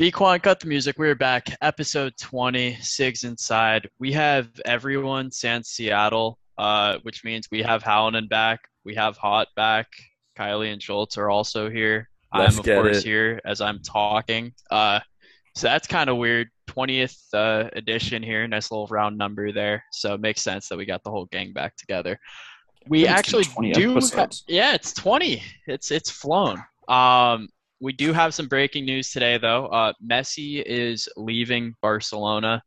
Bquan, cut the music. We're back. Episode 20, Sigs Inside. We have everyone sans Seattle, which means we have Hallinan back. We have Hot back. Kylie and Schultz are also here. I'm, of course, here as I'm talking. So that's kind of weird. 20th edition here. Nice little round number there. So it makes sense that we got the whole gang back together. We actually do. Yeah, it's 20. It's flown. We do have some breaking news today, though. Messi is leaving Barcelona.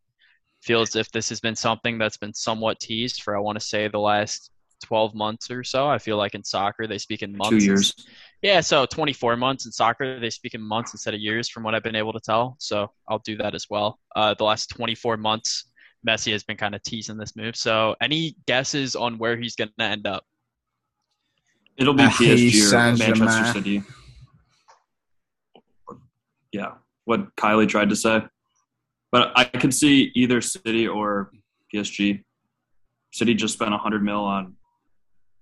Feels as if this has been something that's been somewhat teased for, I want to say, the last 12 months or so. I feel like in soccer, they speak in months. 2 years. Yeah, so 24 months. In soccer, they speak in months instead of years, from what I've been able to tell. So I'll do that as well. The last 24 months, Messi has been kind of teasing this move. So any guesses on where he's going to end up? It'll be PSG or Manchester City. Yeah, what Kylie tried to say. But I could see either City or PSG. City just spent $100 million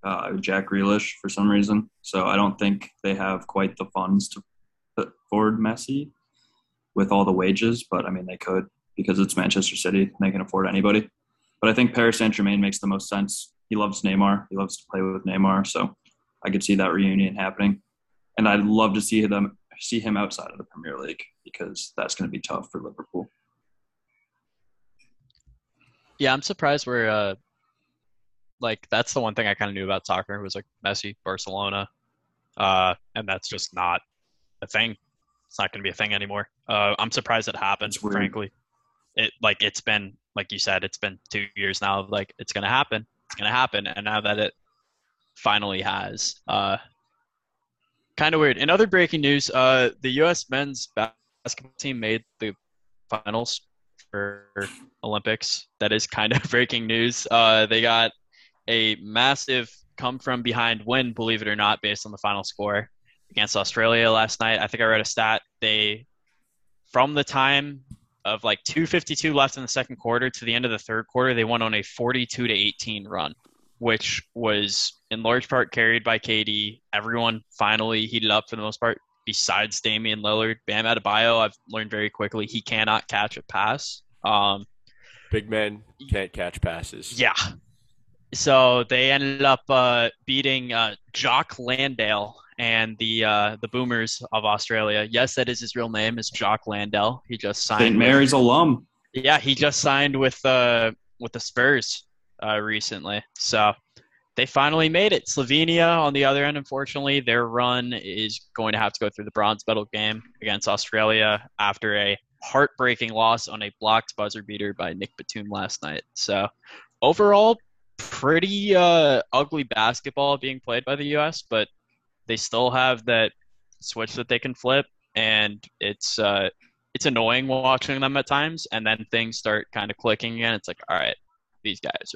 on Jack Grealish for some reason. So I don't think they have quite the funds to put forward Messi with all the wages. But, I mean, they could because it's Manchester City. And they can afford anybody. But I think Paris Saint-Germain makes the most sense. He loves Neymar. He loves to play with Neymar. So I could see that reunion happening. And I'd love to see them – see him outside of the Premier League because that's going to be tough for Liverpool. Yeah, I'm surprised we're that's the one thing I kind of knew about soccer was like Messi, Barcelona, and that's just not a thing. It's not going to be a thing anymore. I'm surprised it happened, frankly. It's been, like you said, it's been 2 years now. Like, it's going to happen. It's going to happen. And now that it finally has, kind of weird. In other breaking news, the U.S. men's basketball team made the finals for Olympics. That is kind of breaking news. They got a massive come-from-behind win, believe it or not, based on the final score against Australia last night. I think I read a stat. They, from the time of 2:52 left in the second quarter to the end of the third quarter, they won on a 42-18 run, which was in large part carried by KD. Everyone finally heated up for the most part, besides Damian Lillard. Bam Adebayo, I've learned very quickly, he cannot catch a pass. Big men can't catch passes. Yeah. So they ended up beating Jock Landale and the Boomers of Australia. Yes, that is his real name, is Jock Landale. He just signed. St. Mary's alum. Yeah, he just signed with the Spurs. Recently. So they finally made it. Slovenia on the other end, unfortunately, their run is going to have to go through the bronze medal game against Australia after a heartbreaking loss on a blocked buzzer beater by Nick Batum last night. So overall, pretty ugly basketball being played by the U.S., but they still have that switch that they can flip, and it's annoying watching them at times, and then things start kind of clicking again. It's like, all right, these guys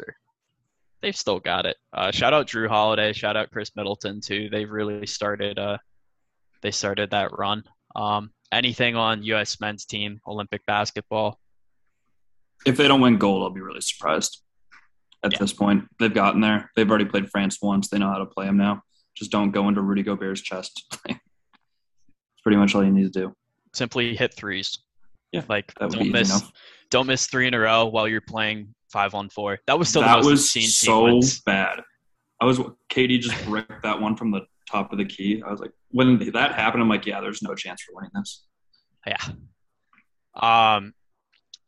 they've still got it. Shout out Drew Holiday, shout out Chris Middleton too. They've really started they started that run. Anything on US men's team Olympic basketball? If they don't win gold, I'll be really surprised. This point, they've gotten there. They've already played France once. They know how to play them now. Just don't go into Rudy Gobert's chest. It's pretty much all you need to do. Simply hit threes. Yeah, don't miss three in a row while you're playing 5-on-4. That was still the most insane sequence. Bad. KD just ripped that one from the top of the key. I was like, when that happened, I'm like, yeah, there's no chance for winning this. Yeah.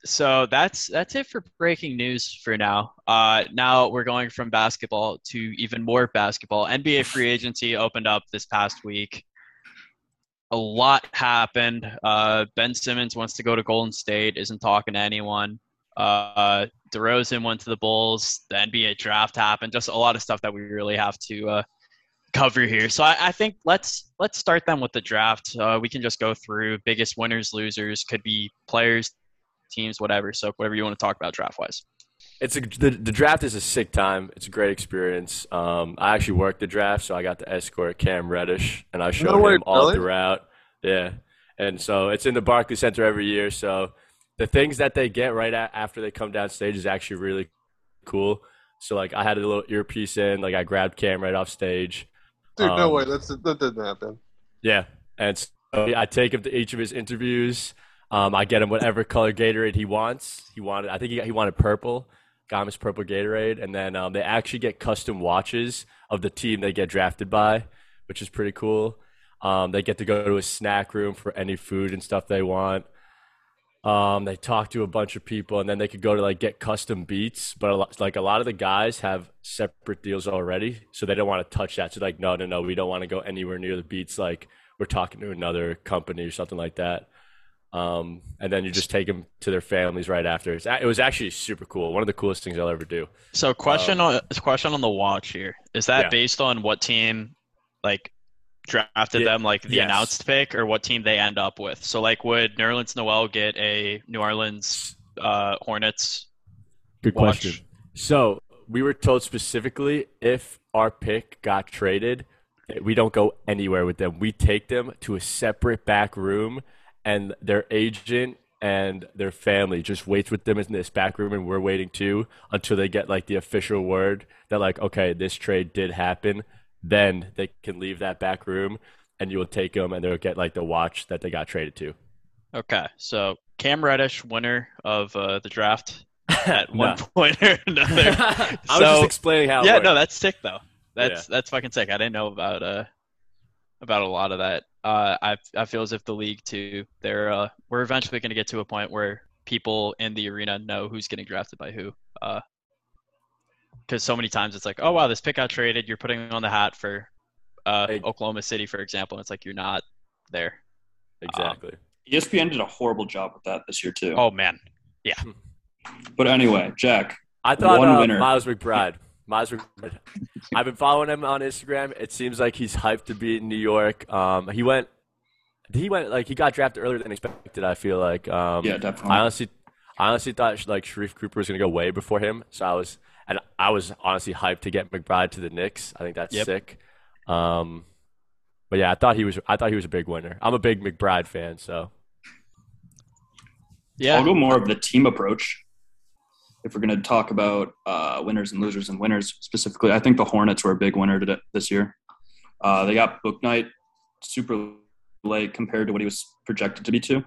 So that's it for breaking news for now. Now we're going from basketball to even more basketball. NBA free agency opened up this past week. A lot happened. Ben Simmons wants to go to Golden State, isn't talking to anyone. DeRozan went to the Bulls. The NBA draft happened. Just a lot of stuff that we really have to cover here. So I think let's start then with the draft. We can just go through biggest winners, losers, could be players, teams, whatever. So whatever you want to talk about draft-wise. The draft is a sick time. It's a great experience. I actually worked the draft, so I got to escort Cam Reddish, and I showed him all throughout. Yeah, and so it's in the Barclays Center every year. So the things that they get right after they come down stage is actually really cool. So I had a little earpiece in, I grabbed Cam right off stage. Dude, no way, that didn't happen. Yeah, and so I take him to each of his interviews. I get him whatever color Gatorade he wants. I think he wanted purple. Got him his purple Gatorade, and then they actually get custom watches of the team they get drafted by, which is pretty cool. They get to go to a snack room for any food and stuff they want. They talk to a bunch of people, and then they could go to like get custom beats. But a lot of the guys have separate deals already, so they don't want to touch that. So like, no, we don't want to go anywhere near the beats. Like we're talking to another company or something like that. And then you just take them to their families right after. It was actually super cool. One of the coolest things I'll ever do. So question on the watch here. Is that based on what team like drafted them, like the announced pick, or what team they end up with? So like would New Orleans Noel get a New Orleans Hornets Good watch? Question. So we were told specifically if our pick got traded, we don't go anywhere with them. We take them to a separate back room. And their agent and their family just waits with them in this back room, and we're waiting too until they get like the official word that like, okay, this trade did happen. Then they can leave that back room, and you will take them, and they'll get like the watch that they got traded to. Okay, so Cam Reddish, winner of the draft at one point or another. I was just explaining how. Yeah, no, that's sick though. That's fucking sick. I didn't know about a lot of that. I feel as if the league too, we're eventually going to get to a point where people in the arena know who's getting drafted by who. Because so many times it's like, oh wow, this pick got traded. You're putting on the hat for Oklahoma City, for example. And it's like you're not there. Exactly. ESPN did a horrible job with that this year too. Oh man, yeah. But anyway, Jack. I thought Miles McBride. I've been following him on Instagram. It seems like he's hyped to be in New York. He went like he got drafted earlier than expected, I feel like. Yeah, definitely. I honestly thought like Sharif Cooper was going to go way before him. So I was honestly hyped to get McBride to the Knicks. I think that's sick. But yeah, I thought he was a big winner. I'm a big McBride fan, so. Yeah. I'll go more of the team approach. If we're going to talk about winners and losers and winners specifically, I think the Hornets were a big winner this year. They got Booknight super late compared to what he was projected to be to.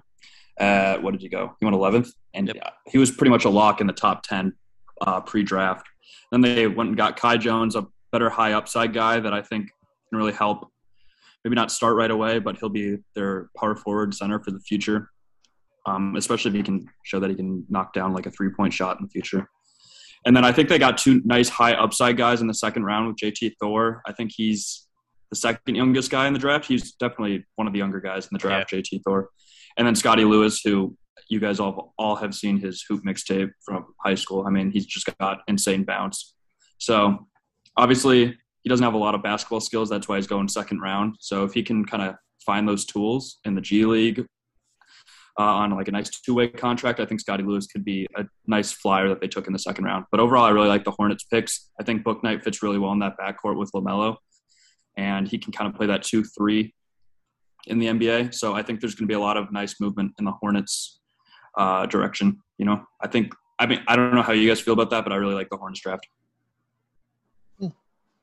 What did he go? He went 11th. And he was pretty much a lock in the top 10 pre-draft. Then they went and got Kai Jones, a better high upside guy that I think can really help. Maybe not start right away, but he'll be their power forward center for the future. Especially if he can show that he can knock down like a three-point shot in the future. And then I think they got two nice high upside guys in the second round with JT Thor. I think he's the second youngest guy in the draft. He's definitely one of the younger guys in the draft, JT Thor. And then Scotty Lewis, who you guys all have seen his hoop mixtape from high school. I mean, he's just got insane bounce. So obviously he doesn't have a lot of basketball skills. That's why he's going second round. So if he can kind of find those tools in the G League, on like a nice two-way contract, I think Scotty Lewis could be a nice flyer that they took in the second round. But overall, I really like the Hornets picks. I think Booknight fits really well in that backcourt with LaMelo, and he can kind of play that 2-3 in the NBA. So I think there's going to be a lot of nice movement in the Hornets direction. You know, I mean, I don't know how you guys feel about that, but I really like the Hornets draft.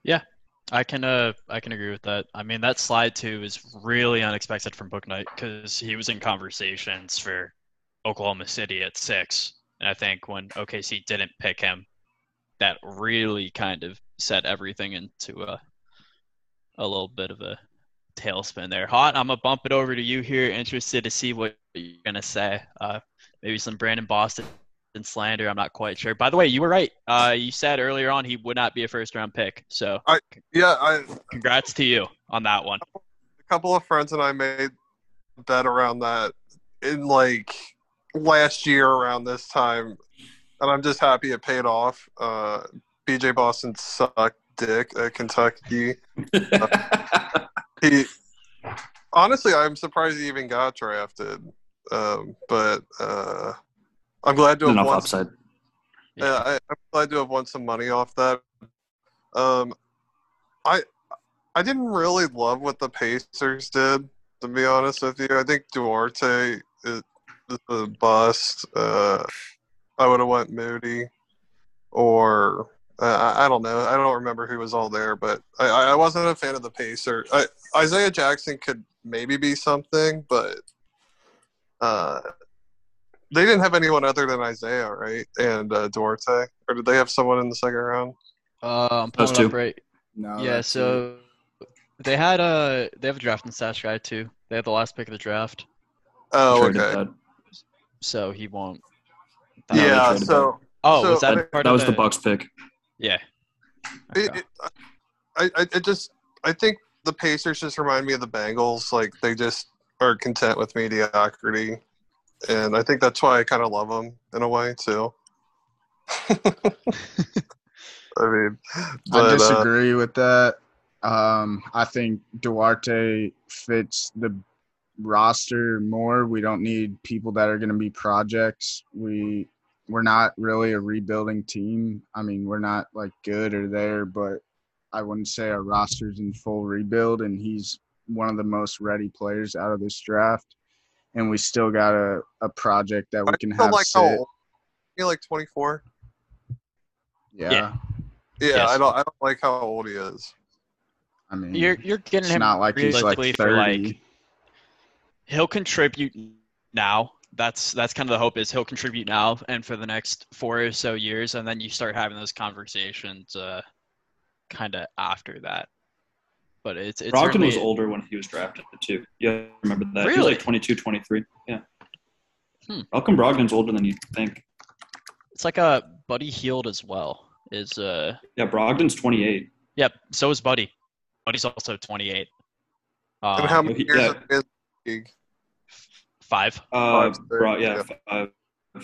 Yeah, I can agree with that. I mean, that slide too is really unexpected from Booknight because he was in conversations for Oklahoma City at 6, and I think when OKC didn't pick him, that really kind of set everything into a little bit of a tailspin there. Hot, I'm gonna bump it over to you here. Interested to see what you're gonna say. Maybe some Brandon Boston slander. I'm not quite sure. By the way, you were right. You said earlier on he would not be a first-round pick. So, congrats to you on that one. A couple of friends and I made a bet around that in like last year around this time, and I'm just happy it paid off. BJ Boston sucked dick at Kentucky. Honestly, I'm surprised he even got drafted. But I'm glad to have won upside. I'm glad to have won some money off that. I didn't really love what the Pacers did, to be honest with you. I think Duarte is a bust. I would have went Moody, or I don't know. I don't remember who was all there, but I wasn't a fan of the Pacers. Isaiah Jackson could maybe be something, but They didn't have anyone other than Isaiah, right? And Duarte, or did they have someone in the second round? I'm pulling those up two. Right. No. Yeah. So they had they have a draft and stash guy too. They had the last pick of the draft. Oh, okay. So he won't. Yeah. So. Oh, so was that part that of was the Bucks pick? Yeah. Okay. I think the Pacers just remind me of the Bengals. Like they just are content with mediocrity. And I think that's why I kind of love them in a way, too. I mean, I disagree with that. I think Duarte fits the roster more. We don't need people that are going to be projects. We're not really a rebuilding team. I mean, we're not, like, good or there, but I wouldn't say our roster's in full rebuild, and he's one of the most ready players out of this draft. And we still got a project that we can have like sit. You're like 24. Yeah. Yes. I don't like how old he is. I mean, you're getting him. Not like he's like 30. He'll contribute now. That's kind of the hope is he'll contribute now and for the next 4 or so years, and then you start having those conversations kind of after that. But it's Brogdon was older when he was drafted, too. Yeah, remember that. Really? He was like 22, 23. Yeah. Malcolm Brogdon's older than you think. It's like a Buddy Hield as well. Yeah, Brogdon's 28. Yep, so is Buddy. Buddy's also 28. And how many years in the league? Five. Five.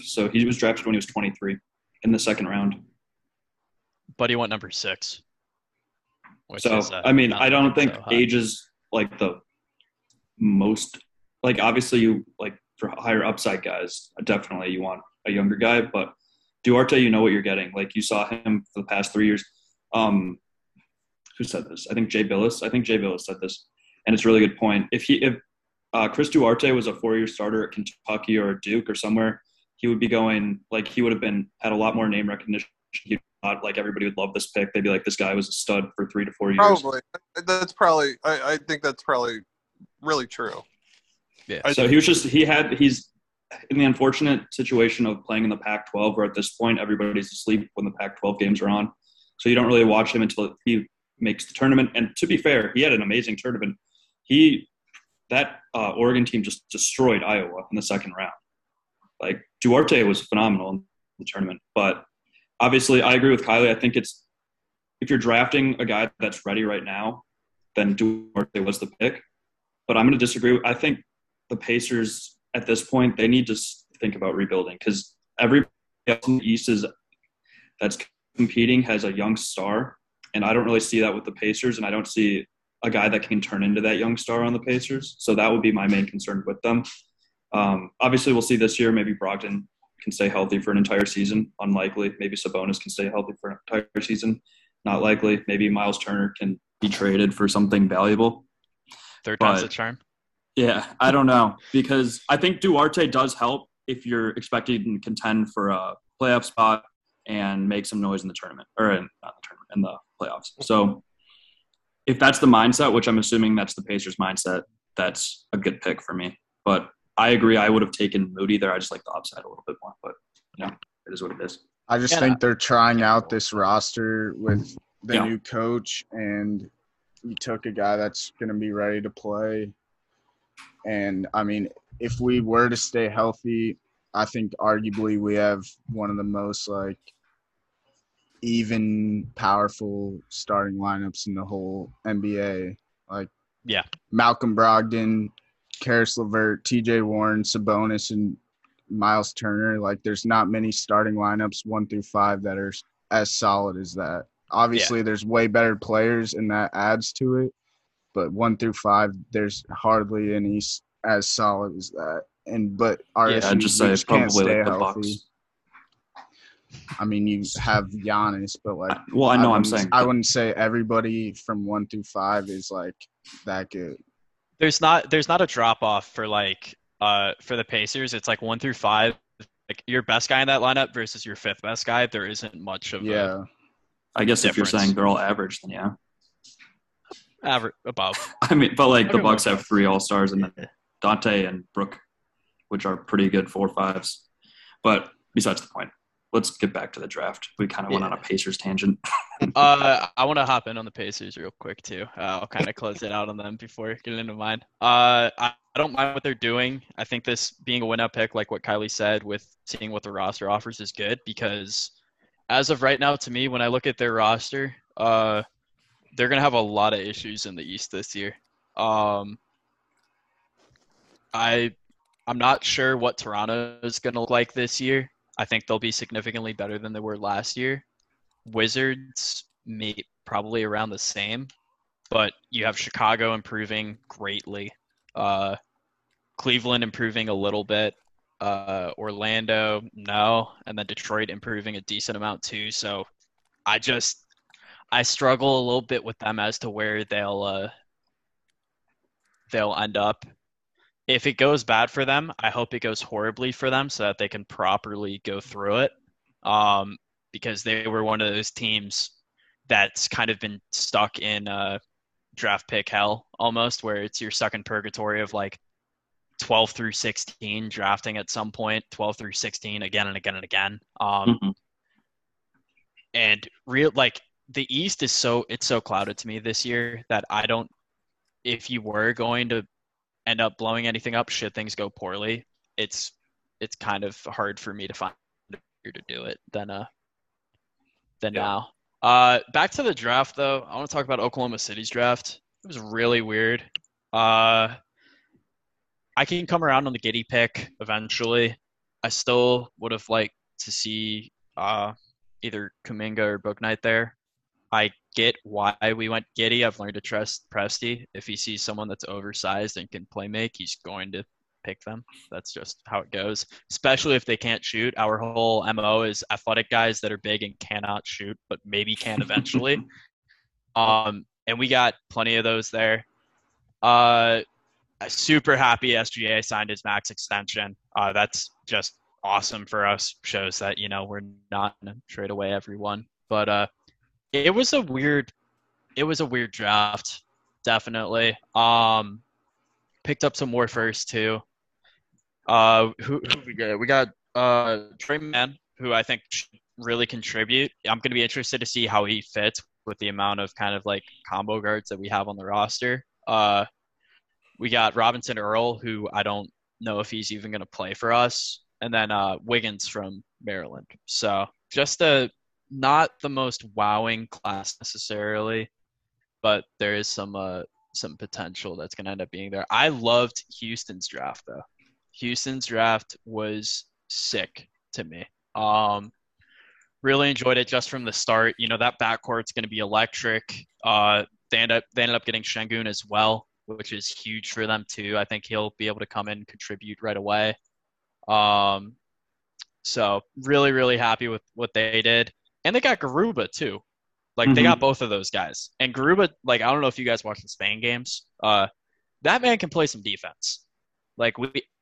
So he was drafted when he was 23 in the second round. Buddy went number 6. So, I mean, I don't think age is, like, the most – like, obviously, you like, for higher upside guys, definitely you want a younger guy. But Duarte, you know what you're getting. Like, you saw him for the past 3 years. Who said this? I think Jay Billis said this. And it's a really good point. If Chris Duarte was a 4-year starter at Kentucky or Duke or somewhere, he would be going – like, he would have been – had a lot more name recognition. He'd like everybody would love this pick. They'd be like, this guy was a stud for 3 to 4 years. I think that's probably really true. Yeah. So he's in the unfortunate situation of playing in the Pac-12 where at this point everybody's asleep when the Pac-12 games are on. So you don't really watch him until he makes the tournament. And to be fair, he had an amazing tournament. That Oregon team just destroyed Iowa in the second round. Like Duarte was phenomenal in the tournament, but obviously, I agree with Kylie. I think it's if you're drafting a guy that's ready right now, then Duarte was the pick. But I'm going to disagree. I think the Pacers at this point, they need to think about rebuilding because everybody else in the East that's competing has a young star, and I don't really see that with the Pacers, and I don't see a guy that can turn into that young star on the Pacers. So that would be my main concern with them. Obviously, we'll see this year maybe Brogdon can stay healthy for an entire season. Unlikely. Maybe Sabonis can stay healthy for an entire season. Not likely. Maybe Myles Turner can be traded for something valuable. Third time's the charm. Yeah, I don't know. Because I think Duarte does help if you're expected to contend for a playoff spot and make some noise in the tournament. In the playoffs. So if that's the mindset, which I'm assuming that's the Pacers mindset, that's a good pick for me. But I agree. I would have taken Moody there. I just like the upside a little bit more, but it is what it is. I just think they're trying out this roster with the new coach, and you took a guy that's going to be ready to play. And, I mean, if we were to stay healthy, I think arguably we have one of the most, like, even powerful starting lineups in the whole NBA. Like, Malcolm Brogdon – Karis LeVert, TJ Warren, Sabonis, and Myles Turner. Like, there's not many starting lineups 1 through 5 that are as solid as that. Obviously, there's way better players, and that adds to it. But 1 through 5, there's hardly any as solid as that. And but our issue is we just can't stay healthy. I mean, you have Giannis, but like, well, I know I'm saying I wouldn't say everybody from 1 through 5 is like that good. There's not a drop off for like for the Pacers. It's like 1 through 5, like your best guy in that lineup versus your fifth best guy. There isn't much of a I guess difference. If you're saying they're all average, then average above. I mean, but like the Bucks have 3 all-stars and then Dante and Brooke, which are pretty good 4-5s. But besides the point, let's get back to the draft. We kind of went on a Pacers tangent. I want to hop in on the Pacers real quick too. I'll kind of close it out on them before getting into mine. I don't mind what they're doing. I think this being a win-up pick, like what Kylie said, with seeing what the roster offers is good, because as of right now, to me, when I look at their roster, they're going to have a lot of issues in the East this year. I'm not sure what Toronto is going to look like this year. I think they'll be significantly better than they were last year. Wizards may probably around the same, but you have Chicago improving greatly. Cleveland improving a little bit. Orlando, no. And then Detroit improving a decent amount too. So I struggle a little bit with them as to where they'll end up. If it goes bad for them, I hope it goes horribly for them so that they can properly go through it, because they were one of those teams that's kind of been stuck in draft pick hell almost, where it's you're stuck in purgatory of like 12 through 16 drafting at some point, 12 through 16 again and again and again. And the East is so clouded to me this year that I don't, if you were going to end up blowing anything up, should things go poorly, it's kind of hard for me to find to do it than now. Back to the draft though, I want to talk about Oklahoma City's draft. It was really weird. I can come around on the Giddy pick eventually. I still would have liked to see either Kuminga or Booknight there. I get why we went Giddy. I've learned to trust Presti. If he sees someone that's oversized and can play make, he's going to pick them. That's just how it goes, especially if they can't shoot. Our whole MO is athletic guys that are big and cannot shoot, but maybe can eventually. And we got plenty of those there. Super happy SGA signed his max extension. That's just awesome for us. Shows that, we're not going to trade away everyone. But It was a weird draft, definitely. Picked up some more first too. Who we got? We got Trey Mann, who I think should really contribute. I'm going to be interested to see how he fits with the amount of kind of like combo guards that we have on the roster. We got Robinson Earl, who I don't know if he's even going to play for us, and then Wiggins from Maryland. So just not the most wowing class necessarily, but there is some potential that's going to end up being there. I loved Houston's draft though. Houston's draft was sick to me. Really enjoyed it just from the start. That backcourt's going to be electric. They ended up getting Şengün as well, which is huge for them too. I think he'll be able to come in and contribute right away. So really, really happy with what they did. And they got Garuba, too. They got both of those guys. And Garuba, I don't know if you guys watch the Spain games. That man can play some defense.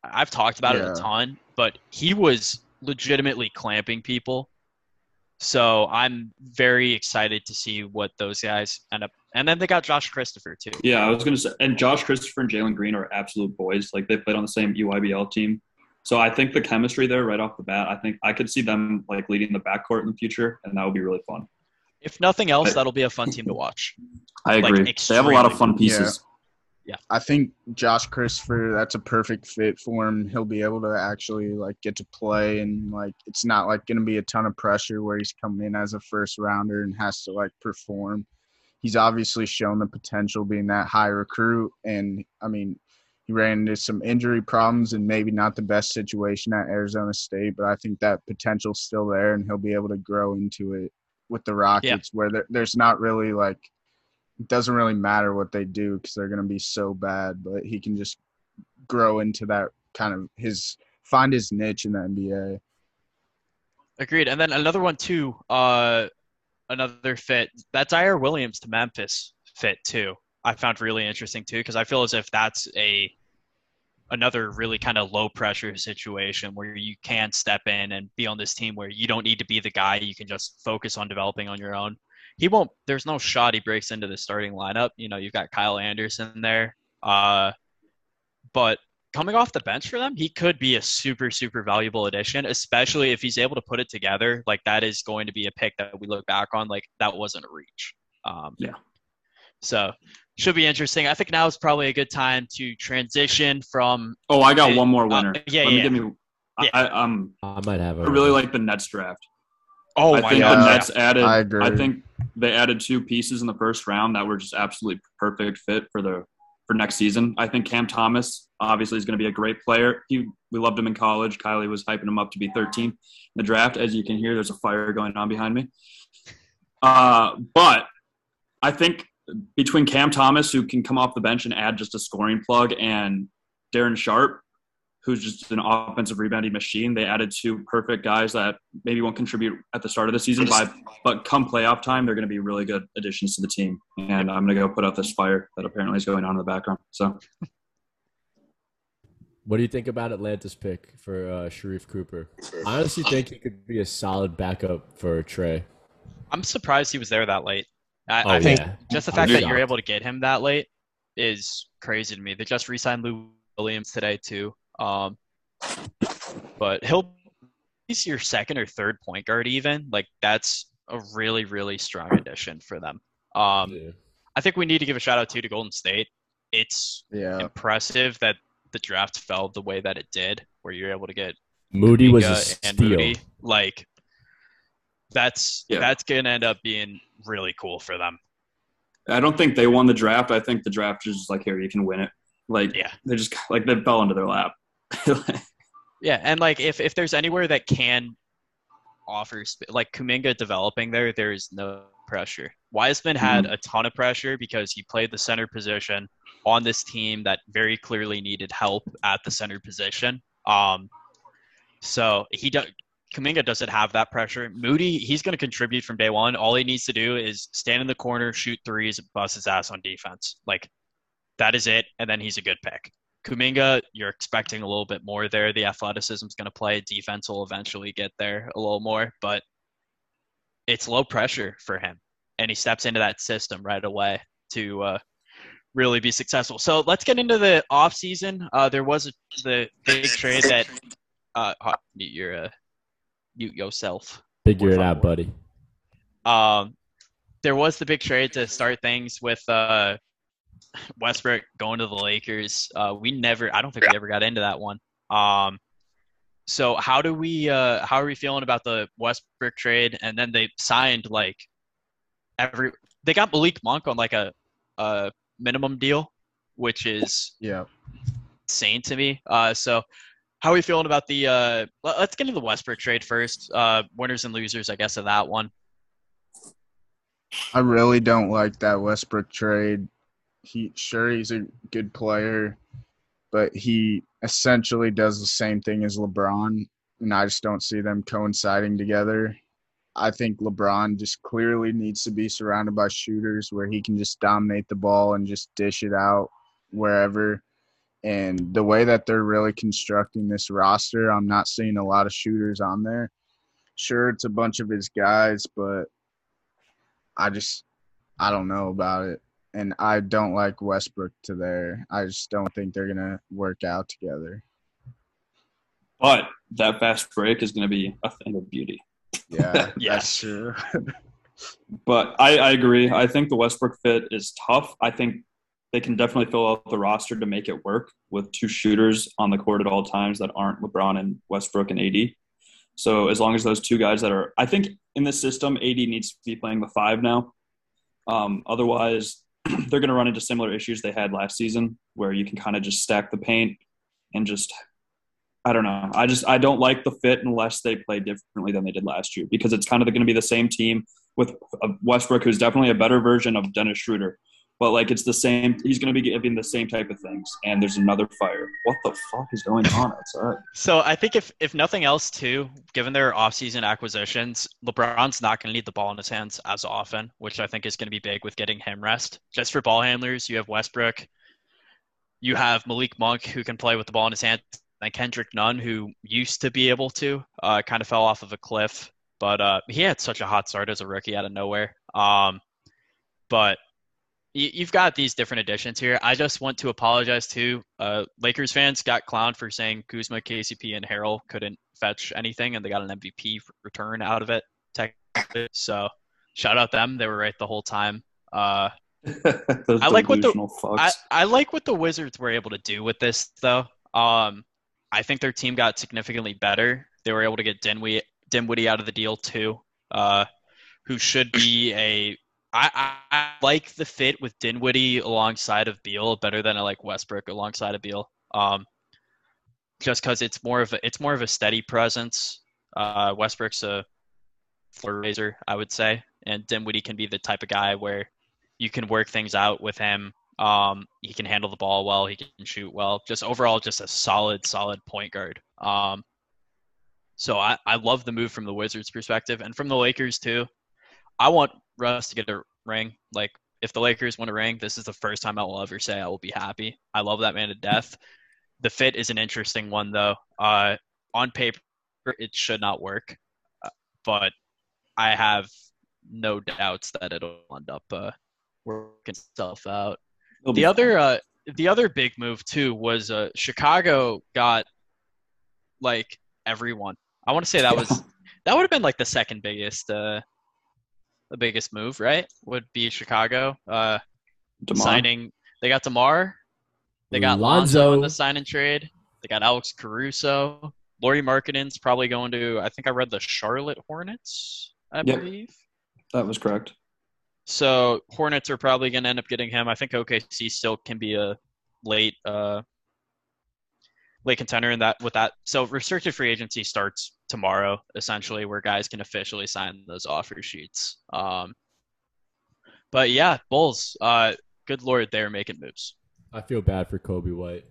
I've talked about it a ton, but he was legitimately clamping people. So I'm very excited to see what those guys end up. And then they got Josh Christopher, too. Yeah, I was going to say. And Josh Christopher and Jalen Green are absolute boys. They played on the same EYBL team. So I think the chemistry there right off the bat, I think I could see them leading the backcourt in the future, and that would be really fun. If nothing else, that'll be a fun team to watch. I agree. They have a lot of fun pieces. Yeah. I think Josh Christopher, that's a perfect fit for him. He'll be able to actually get to play, and it's not going to be a ton of pressure where he's coming in as a first rounder and has to perform. He's obviously shown the potential being that high recruit, and he ran into some injury problems and maybe not the best situation at Arizona State, but I think that potential's still there and he'll be able to grow into it with the Rockets, where there's not really it doesn't really matter what they do because they're going to be so bad, but he can just grow into that kind of find his niche in the NBA. Agreed. And then another one too, another fit, that's Zaire Williams to Memphis fit too. I found really interesting too, because I feel as if that's another really kind of low pressure situation where you can step in and be on this team where you don't need to be the guy. You can just focus on developing on your own. There's no shot he breaks into the starting lineup. You've got Kyle Anderson there. But coming off the bench for them, he could be a super, super valuable addition, especially if he's able to put it together. Like, that is going to be a pick that we look back on. Like, that wasn't a reach. Yeah. So, should be interesting. I think now is probably a good time to transition from. Oh, I got one more winner. I might have. I really like the Nets draft. Oh, I think the Nets added. I agree. I think they added two pieces in the first round that were just absolutely perfect fit for next season. I think Cam Thomas obviously is going to be a great player. We loved him in college. Kylie was hyping him up to be 13th in the draft. As you can hear, there's a fire going on behind me. But I think between Cam Thomas, who can come off the bench and add just a scoring plug, and Darren Sharp, who's just an offensive rebounding machine, they added two perfect guys that maybe won't contribute at the start of the season, but come playoff time, they're going to be really good additions to the team. And I'm going to go put out this fire that apparently is going on in the background. So, what do you think about Atlanta's pick for Sharif Cooper? I honestly think he could be a solid backup for Trey. I'm surprised he was there that late. I think just the fact that you're able to get him that late is crazy to me. They just re-signed Lou Williams today too. But he's your second or third point guard even. Like, that's a really, really strong addition for them. I think we need to give a shout-out, too, to Golden State. It's impressive that the draft fell the way that it did, where you're able to get Moody was a steal. And Moody. Like, that's going to end up being really cool for them. I don't think they won the draft. I think the draft is just like, here, you can win it. Like, they just – like, they fell into their lap. Yeah, and like if there's anywhere that can offer like Kuminga developing there is no pressure. Wiseman had a ton of pressure because he played the center position on this team that very clearly needed help at the center position. So Kuminga doesn't have that pressure. Moody, he's going to contribute from day one. All he needs to do is stand in the corner, shoot threes, and bust his ass on defense. Like, that is it, and then he's a good pick. Kuminga, you're expecting a little bit more there. The athleticism's going to play. Defense will eventually get there a little more, but it's low pressure for him, and he steps into that system right away to really be successful. So let's get into the offseason. There was the big trade that mute yourself. Figure it out, buddy. There was the big trade to start things with Westbrook going to the Lakers. I don't think we ever got into that one. So how are we feeling about the Westbrook trade? And then they signed they got Malik Monk on like a minimum deal, which is insane to me. So how are we feeling about the let's get into the Westbrook trade first. Winners and losers, I guess, of that one. I really don't like that Westbrook trade. He's a good player, but he essentially does the same thing as LeBron, and I just don't see them coinciding together. I think LeBron just clearly needs to be surrounded by shooters where he can just dominate the ball and just dish it out wherever. And the way that they're really constructing this roster, I'm not seeing a lot of shooters on there. Sure, it's a bunch of his guys, but I don't know about it. And I don't like Westbrook to there. I just don't think they're going to work out together. But that fast break is going to be a thing of beauty. Yeah, that's true. But I agree. I think the Westbrook fit is tough. I think they can definitely fill out the roster to make it work with two shooters on the court at all times that aren't LeBron and Westbrook and AD. So as long as those two guys that are – I think in this system, AD needs to be playing the five now. Otherwise – they're going to run into similar issues they had last season where you can kind of just stack the paint and just – I don't know. I don't like the fit unless they play differently than they did last year, because it's kind of going to be the same team with Westbrook, who's definitely a better version of Dennis Schroeder. But, like, it's the same – he's going to be giving the same type of things, and there's another fire. What the fuck is going on outside? So I think if nothing else, too, given their offseason acquisitions, LeBron's not going to need the ball in his hands as often, which I think is going to be big with getting him rest. Just for ball handlers, you have Westbrook. You have Malik Monk, who can play with the ball in his hands, and Kendrick Nunn, who used to be able to, kind of fell off of a cliff. But he had such a hot start as a rookie out of nowhere. But you've got these different additions here. I just want to apologize to Lakers fans. Got clowned for saying Kuzma, KCP, and Harrell couldn't fetch anything, and they got an MVP return out of it, technically. So shout out them. They were right the whole time. I like what the Wizards were able to do with this, though. I think their team got significantly better. They were able to get Dinwiddie out of the deal too, who should be a. I like the fit with Dinwiddie alongside of Beal better than I like Westbrook alongside of Beal. Just because it's more of a steady presence. Westbrook's a floor raiser, I would say, and Dinwiddie can be the type of guy where you can work things out with him. He can handle the ball well. He can shoot well. Just overall, just a solid point guard. So I love the move from the Wizards' perspective and from the Lakers too. I want Russ to get a ring. Like, if the Lakers win a ring, this is the first time I will ever say I will be happy. I love that man to death. The fit is an interesting one, though. On paper, it should not work, but I have no doubts that it'll end up working itself out. The other big move too was Chicago got like everyone. I want to say that would have been like the second biggest, the biggest move, right? Would be Chicago signing. They got DeMar. They got Lonzo in the sign and trade. They got Alex Caruso. Lauri Markkanen's probably going to. I think I read the Charlotte Hornets. I believe that was correct. So Hornets are probably going to end up getting him. I think OKC still can be a late contender in that with that. So restricted free agency starts tomorrow, essentially, where guys can officially sign those offer sheets. But yeah, Bulls. Good Lord, they're making moves. I feel bad for Kobe White.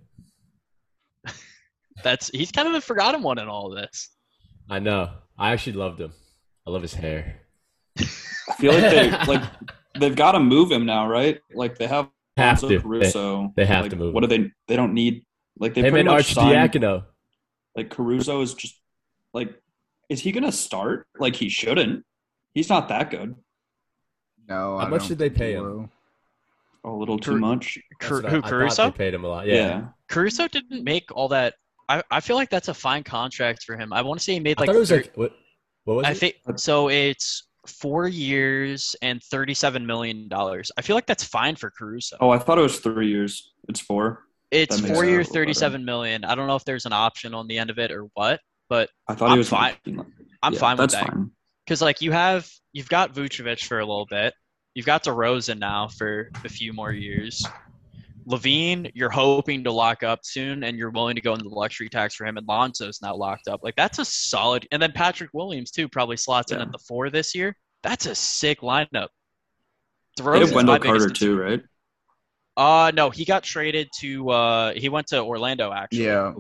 He's kind of the forgotten one in all of this. I know. I actually loved him. I love his hair. I feel like they've got to move him now, right? Like they have to. Caruso. They have to move. What do they? They don't need like they made Archdiacono. Like Caruso is just like, is he gonna start? Like he shouldn't. He's not that good. No. How much did they pay him? A little too much. Caruso? I thought they paid him a lot. Yeah. Caruso didn't make all that. I feel like that's a fine contract for him. I want to say he made like. I thought it was like what was it? I think so. It's 4 years and $37 million. I feel like that's fine for Caruso. Oh, I thought it was 3 years. It's four. It's 4 year, $37 million. I don't know if there's an option on the end of it or what, but I thought I'm fine. I'm fine with that. Because like you've got Vucevic for a little bit. You've got DeRozan now for a few more years. Levine, you're hoping to lock up soon, and you're willing to go into the luxury tax for him, and Lonzo's now locked up. Like, that's a solid – and then Patrick Williams, too, probably slots in at the 4 this year. That's a sick lineup. They have Wendell Carter, too, right? No, he got traded to he went to Orlando, actually. Yeah.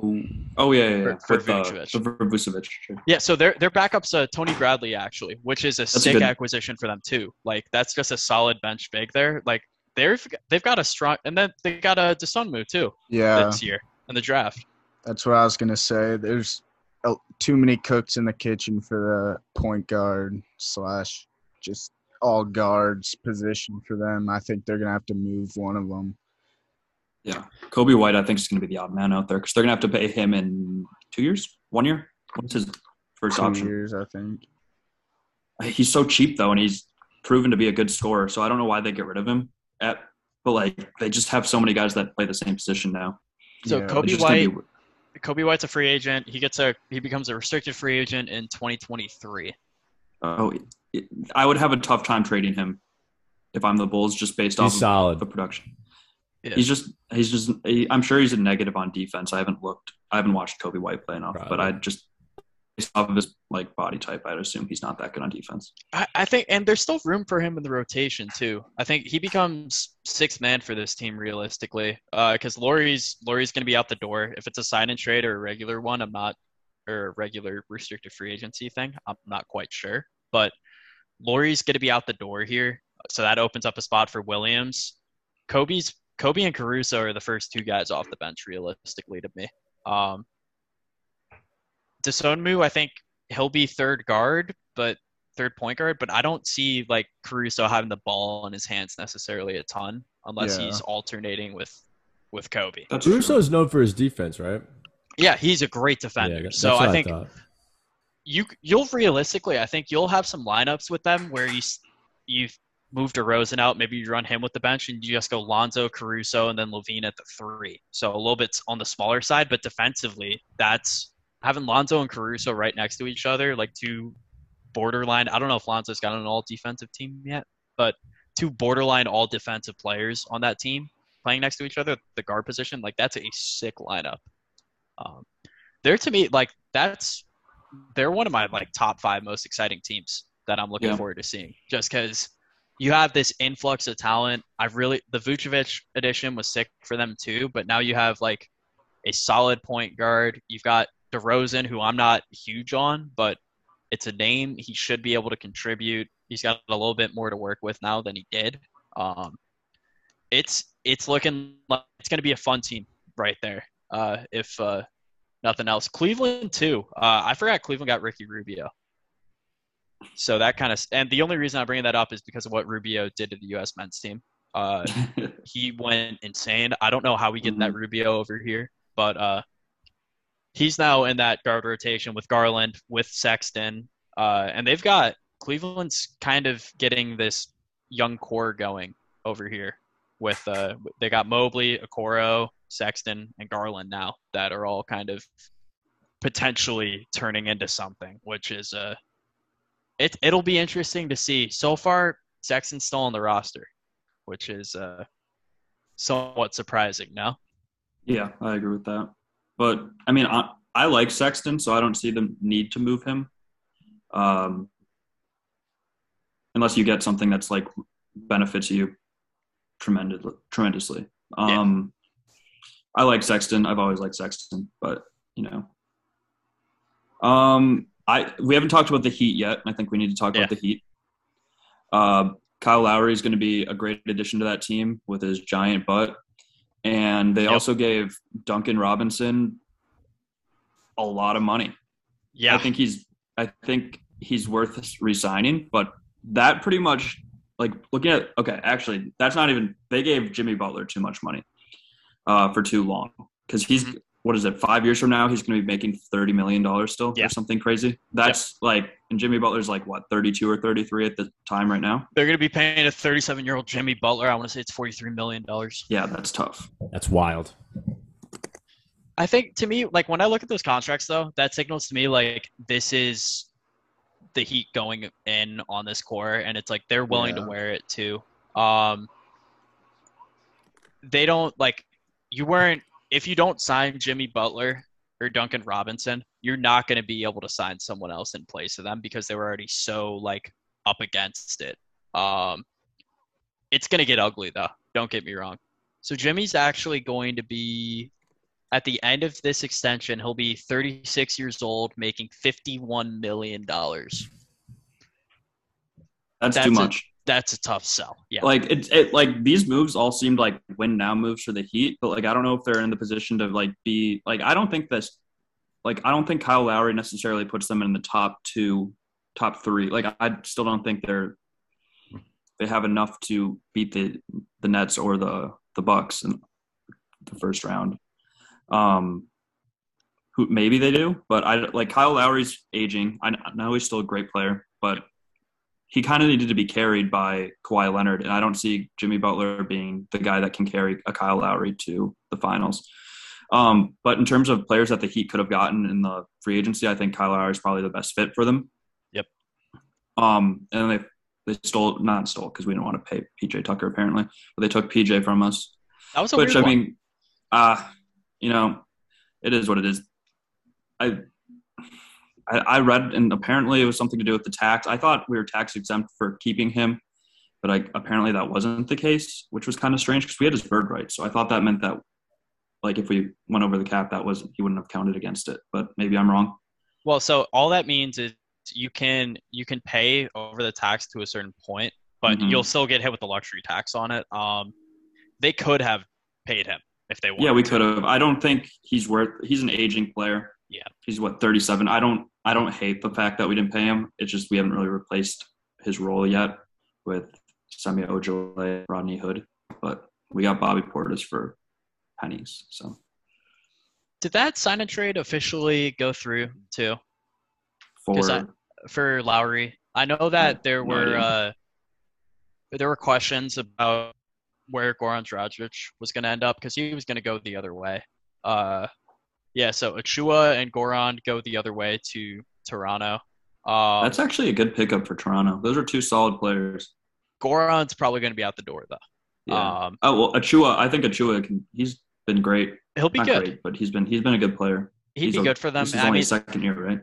Oh, yeah. For Vucevic. For Vucevic. Yeah, so their backup's Tony Bradley, actually, which is a sick acquisition for them, too. Like, that's just a solid bench big there. Like, they've got a strong – and then they got a DeSunmu too this year in the draft. That's what I was going to say. There's too many cooks in the kitchen for the point guard / just all guards position for them. I think they're going to have to move one of them. Yeah. Kobe White, I think, is going to be the odd man out there because they're going to have to pay him in 2 years, 1 year. What's his first option? 2 years, I think. He's so cheap, though, and he's proven to be a good scorer, so I don't know why they get rid of him. But like they just have so many guys that play the same position now. So yeah. Kobe White's a free agent. He becomes a restricted free agent in 2023. Oh, I would have a tough time trading him if I'm the Bulls, just based off of the production. Yeah. I'm sure he's a negative on defense. I haven't watched Kobe White play enough, but I just. Off of his like body type, I'd assume he's not that good on defense. I think, and there's still room for him in the rotation too. I think he becomes sixth man for this team realistically, because Lauri's going to be out the door. If it's a sign and trade or a regular one, a regular restricted free agency thing, I'm not quite sure. But Lauri's going to be out the door here, so that opens up a spot for Williams. Kobe and Caruso are the first two guys off the bench realistically to me. DeSunmu, I think he'll be third point guard, but I don't see like Caruso having the ball in his hands necessarily a ton. unless he's alternating with Kobe. Russo's known for his defense, right? Yeah, he's a great defender. Yeah, so I think you'll realistically, I think you'll have some lineups with them where you move DeRozan out, maybe you run him with the bench, and you just go Lonzo, Caruso, and then Levine at the three. So a little bit on the smaller side, but defensively, that's having Lonzo and Caruso right next to each other, like two borderline. I don't know if Lonzo's got an all-defensive team yet, but two borderline all-defensive players on that team playing next to each other, the guard position, like that's a sick lineup. They're to me, like they're one of my like top five most exciting teams that I'm looking forward to seeing, just because you have this influx of talent. The Vucevic addition was sick for them too, but now you have like a solid point guard. You've got DeRozan, who I'm not huge on, but it's a name. He should be able to contribute. He's got a little bit more to work with now than he did. It's looking like it's going to be a fun team right there. If nothing else, Cleveland too. I forgot Cleveland got Ricky Rubio. So that kind of, and the only reason I'm bringing that up is because of what Rubio did to the U.S. men's team. He went insane. I don't know how we get that Rubio over here, but he's now in that guard rotation with Garland, with Sexton, and they've got Cleveland's kind of getting this young core going over here. With they got Mobley, Okoro, Sexton, and Garland now that are all kind of potentially turning into something, which is it'll be interesting to see. So far, Sexton's still on the roster, which is somewhat surprising. No? Yeah, I agree with that. But I mean, I like Sexton, so I don't see the need to move him, unless you get something that's like benefits you tremendously. I like Sexton. I've always liked Sexton, but you know, we haven't talked about the Heat yet. And I think we need to talk about the Heat. Kyle Lowry is going to be a great addition to that team with his giant butt. And they also gave Duncan Robinson a lot of money. Yeah. I think he's worth re-signing, but that pretty much, like looking at, okay, actually that's not even, they gave Jimmy Butler too much money for too long. Cause he's, what is it? 5 years from now, he's going to be making $30 million still or something crazy. That's and Jimmy Butler's like what, 32 or 33 at the time right now. They're going to be paying a 37-year-old Jimmy Butler. I want to say it's $43 million. Yeah. That's tough. That's wild. I think to me, like when I look at those contracts though, that signals to me, like this is the Heat going in on this core, and it's like they're willing to wear it too. They don't like if you don't sign Jimmy Butler or Duncan Robinson, you're not going to be able to sign someone else in place of them because they were already so like up against it. It's going to get ugly though. Don't get me wrong. So Jimmy's actually going to be at the end of this extension, he'll be 36 years old, making $51 million. That's too much. That's a tough sell. Yeah. Like it like these moves all seemed like win now moves for the Heat, but like I don't know if they're in the position to like be like I don't think Kyle Lowry necessarily puts them in the top 3. Like I still don't think they have enough to beat the Nets or the Bucks in the first round. Who maybe they do, but I like Kyle Lowry's aging. I know he's still a great player, but he kind of needed to be carried by Kawhi Leonard, and I don't see Jimmy Butler being the guy that can carry a Kyle Lowry to the finals. But in terms of players that the Heat could have gotten in the free agency, I think Kyle Lowry is probably the best fit for them. Yep. And they not stole because we didn't want to pay PJ Tucker apparently, but they took PJ from us. That was a weird one. You know, it is what it is. I read, and apparently it was something to do with the tax. I thought we were tax exempt for keeping him, but apparently that wasn't the case, which was kind of strange because we had his bird rights. So I thought that meant that, like, if we went over the cap, he wouldn't have counted against it. But maybe I'm wrong. Well, so all that means is you can pay over the tax to a certain point, but you'll still get hit with the luxury tax on it. They could have paid him. If they want. Yeah, we could have. I don't think he's an aging player. Yeah. He's 37. I don't hate the fact that we didn't pay him. It's just we haven't really replaced his role yet with Semi Ojeleye, Rodney Hood. But we got Bobby Portis for pennies. So did that sign and trade officially go through too? For Lowry. I know that there were questions about where Goran Dragic was going to end up because he was going to go the other way. So Ochoa and Goran go the other way to Toronto. That's actually a good pickup for Toronto. Those are two solid players. Goran's probably going to be out the door, though. Yeah. Ochoa. I think Ochoa he's been great. He'll be great, but he's been a good player. He's good for them. This is only his second year, right?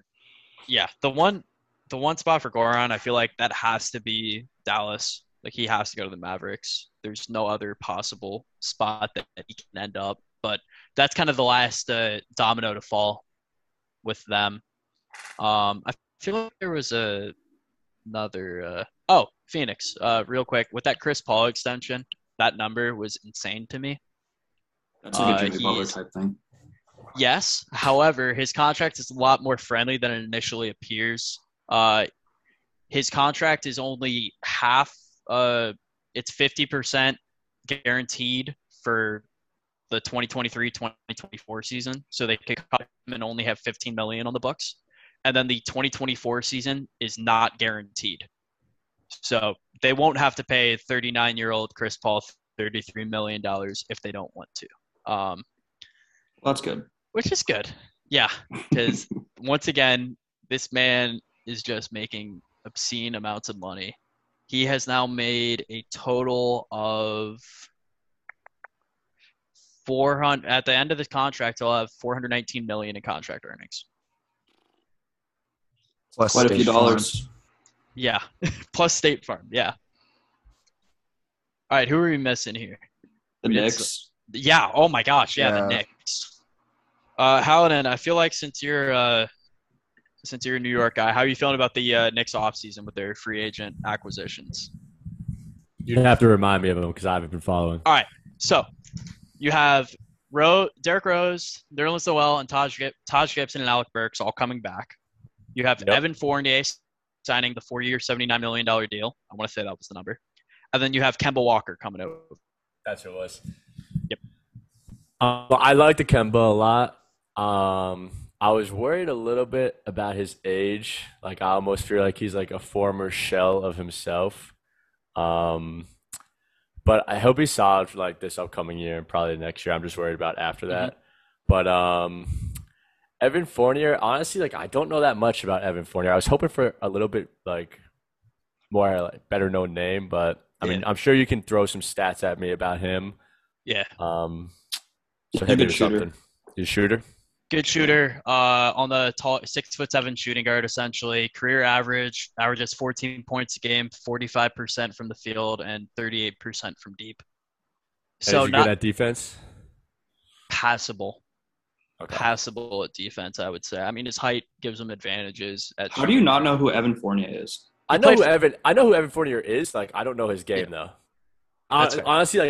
Yeah, the one spot for Goran, I feel like that has to be Dallas. Like, he has to go to the Mavericks. There's no other possible spot that he can end up. But that's kind of the last domino to fall with them. I feel like there was another Phoenix, real quick. With that Chris Paul extension, that number was insane to me. That's a good Jimmy Butler type thing. Yes. However, his contract is a lot more friendly than it initially appears. His contract is only half. It's 50% guaranteed for the 2023-2024 season, so they could cut him and only have $15 million on the Bucks. And then the 2024 season is not guaranteed, so they won't have to pay 39-year-old Chris Paul $33 million if they don't want to. Well, that's good. Which is good, yeah, because once again, this man is just making obscene amounts of money. He has now made a total of 400 at the end of this contract. He'll have $419 million in contract earnings. Plus quite a few dollars. Yeah. Plus State Farm. Yeah. All right. Who are we missing here? The Knicks. Yeah. Oh my gosh. Yeah. The Knicks. Hallinan, I feel like since you're a New York guy, how are you feeling about the Knicks offseason with their free agent acquisitions? You're going to have to remind me of them because I haven't been following. All right. So you have Derrick Rose, Nerlens Noel, and Taj Gibson and Alec Burks all coming back. You have Evan Fournier signing the 4-year, $79 million deal. I want to say that was the number. And then you have Kemba Walker coming over. That's who it was. Yep. I like the Kemba a lot. I was worried a little bit about his age. Like, I almost feel like he's like a former shell of himself. But I hope he's solid for like this upcoming year and probably next year. I'm just worried about after that. Mm-hmm. But Evan Fournier, honestly, like, I don't know that much about Evan Fournier. I was hoping for a little bit like more like better known name, but I mean, I'm sure you can throw some stats at me about him. Yeah. So he's a good shooter. He's a shooter. Good shooter, on the tall, 6'7" shooting guard, essentially. Career averages 14 points a game, 45% from the field, and 38% from deep. So is he good at defense? Passable. Okay. Passable at defense, I would say. I mean, his height gives him advantages. How do you not know who Evan Fournier is? I know who Evan Fournier is. Like, I don't know his game, though. Honestly,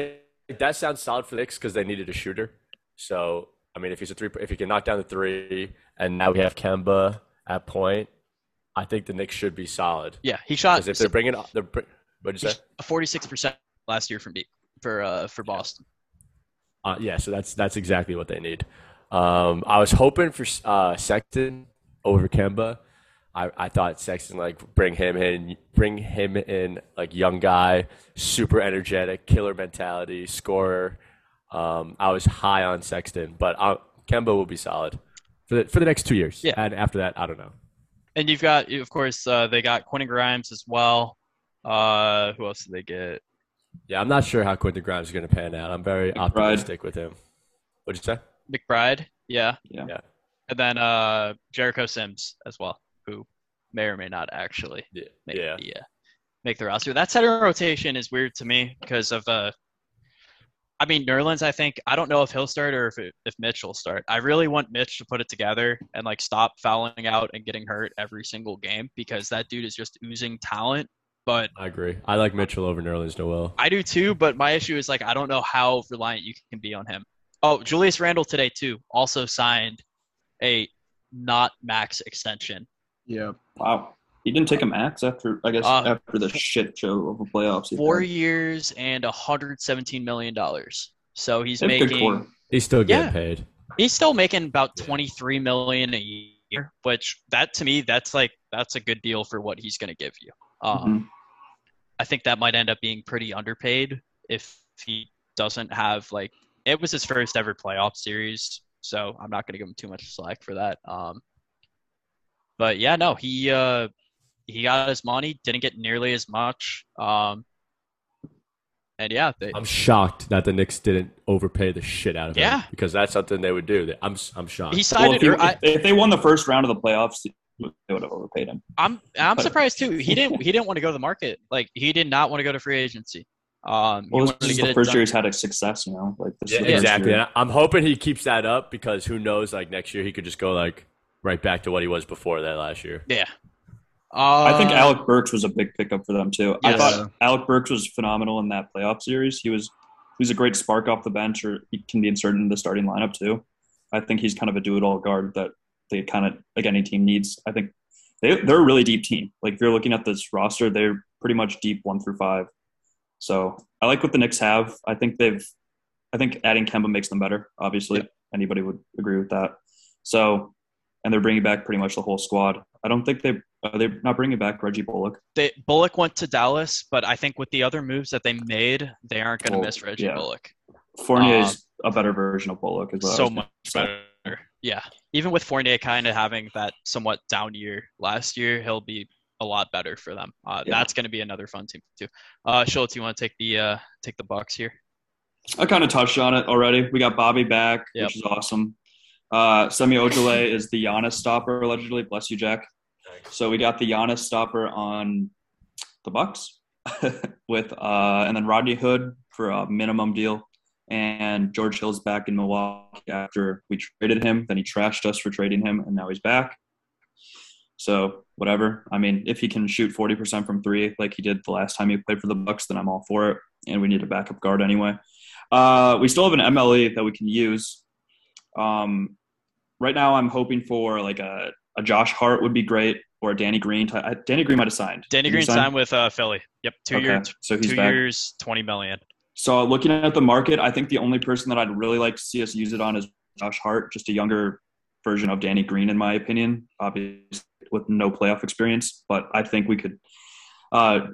like, that sounds solid for Knicks because they needed a shooter. So, I mean, if he can knock down the three, and now we have Kemba at point, I think the Knicks should be solid. Yeah, he shot. Because if they're bringing up, what'd you say? 46% last year for Boston. So that's exactly what they need. I was hoping for Sexton over Kemba. I thought Sexton, like, bring him in, like, young guy, super energetic, killer mentality, scorer. I was high on Sexton, but Kemba will be solid for the next 2 years. Yeah. And after that, I don't know. And you've got, of course, they got Quentin Grimes as well. Who else did they get? Yeah, I'm not sure how Quentin Grimes is going to pan out. I'm very optimistic with him. What'd you say? McBride, yeah. And then Jericho Sims as well, who may or may not actually make the roster. That center rotation is weird to me because of Nerlens, I think, I don't know if he'll start or if Mitch will start. I really want Mitch to put it together and, like, stop fouling out and getting hurt every single game because that dude is just oozing talent. But I agree. I like Mitchell over Nerlens Noel. I do too, but my issue is, like, I don't know how reliant you can be on him. Oh, Julius Randle today too also signed a not max extension. Yeah. Wow. He didn't take a max after, I guess, after the shit show of a playoffs. 4 years and $117 million. So he's making – He's still getting paid. He's still making about $23 million a year, which that to me, that's like – that's a good deal for what he's going to give you. I think that might end up being pretty underpaid if he doesn't have like – it was his first ever playoff series, so I'm not going to give him too much slack for that. But, yeah, no, he got his money, didn't get nearly as much. And, yeah. I'm shocked that the Knicks didn't overpay the shit out of him because that's something they would do. I'm shocked. He signed if they won the first round of the playoffs, they would have overpaid him. I'm surprised, too. He didn't want to go to the market. Like, he did not want to go to free agency. The first year he's had a success, you know? Like, exactly. And I'm hoping he keeps that up because who knows, like, next year he could just go, like, right back to what he was before that last year. Yeah. I think Alec Burks was a big pickup for them too. Yes. I thought Alec Burks was phenomenal in that playoff series. He's a great spark off the bench, or he can be inserted in the starting lineup too. I think he's kind of a do-it-all guard that they kind of like any team needs. I think they're a really deep team. Like if you're looking at this roster, they're pretty much deep 1 through 5. So I like what the Knicks have. I think adding Kemba makes them better. Obviously, Anybody would agree with that. So. And they're bringing back pretty much the whole squad. I don't think they're not bringing back Reggie Bullock. Bullock went to Dallas, but I think with the other moves that they made, they aren't going to miss Reggie Bullock. Fournier is a better version of Bullock as well. So much better. Yeah. Even with Fournier kind of having that somewhat down year last year, he'll be a lot better for them. That's going to be another fun team too. Schultz, you want to take the Bucks here? I kind of touched on it already. We got Bobby back, which is awesome. Semi Ojeleye is the Giannis stopper, allegedly. Bless you, Jack. So we got the Giannis stopper on the Bucks with and then Rodney Hood for a minimum deal. And George Hill's back in Milwaukee after we traded him. Then he trashed us for trading him, and now he's back. So whatever. I mean, if he can shoot 40% from three like he did the last time he played for the Bucks, then I'm all for it. And we need a backup guard anyway. We still have an MLE that we can use. Right now I'm hoping for like a Josh Hart would be great or a Danny Green. Danny Green might have signed. Danny Green signed with Philly. Yep. Two years, so he's two years, $20 million. So looking at the market, I think the only person that I'd really like to see us use it on is Josh Hart, just a younger version of Danny Green, in my opinion, obviously with no playoff experience, but I think we could,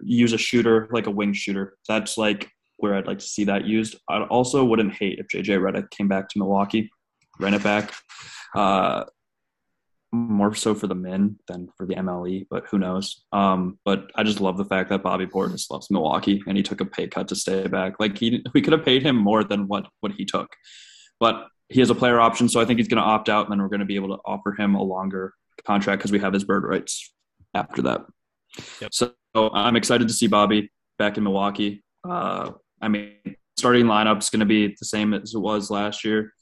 use a shooter, like a wing shooter. That's like where I'd like to see that used. I also wouldn't hate if JJ Redick came back to Milwaukee. Rent it back, more so for the men than for the MLE, but who knows? But I just love the fact that Bobby Portis loves Milwaukee and he took a pay cut to stay back. Like we could have paid him more than what he took, but he has a player option. So I think he's going to opt out and then we're going to be able to offer him a longer contract because we have his bird rights after that. Yep. So I'm excited to see Bobby back in Milwaukee. I mean, starting lineup is going to be the same as it was last year.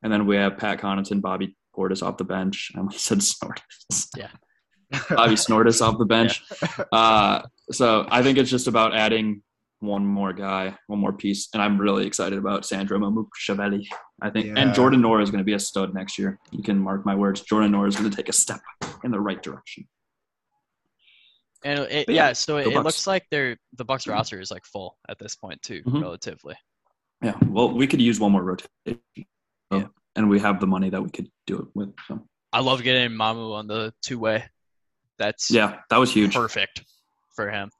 And then we have Pat Connaughton, Bobby Portis off the bench. And we said Snortis. Yeah. Bobby Snortis off the bench. Yeah. So I think it's just about adding one more guy, one more piece. And I'm really excited about Sandro Mamukshaveli, I think. Yeah. And Jordan Noor is going to be a stud next year. You can mark my words. Jordan Noor is going to take a step in the right direction. And it looks like the Bucks roster is like full at this point too, relatively. Yeah. Well, we could use one more rotation. Yeah. And we have the money that we could do it with. So. I love getting Mamu on the two-way. That was huge. Perfect for him.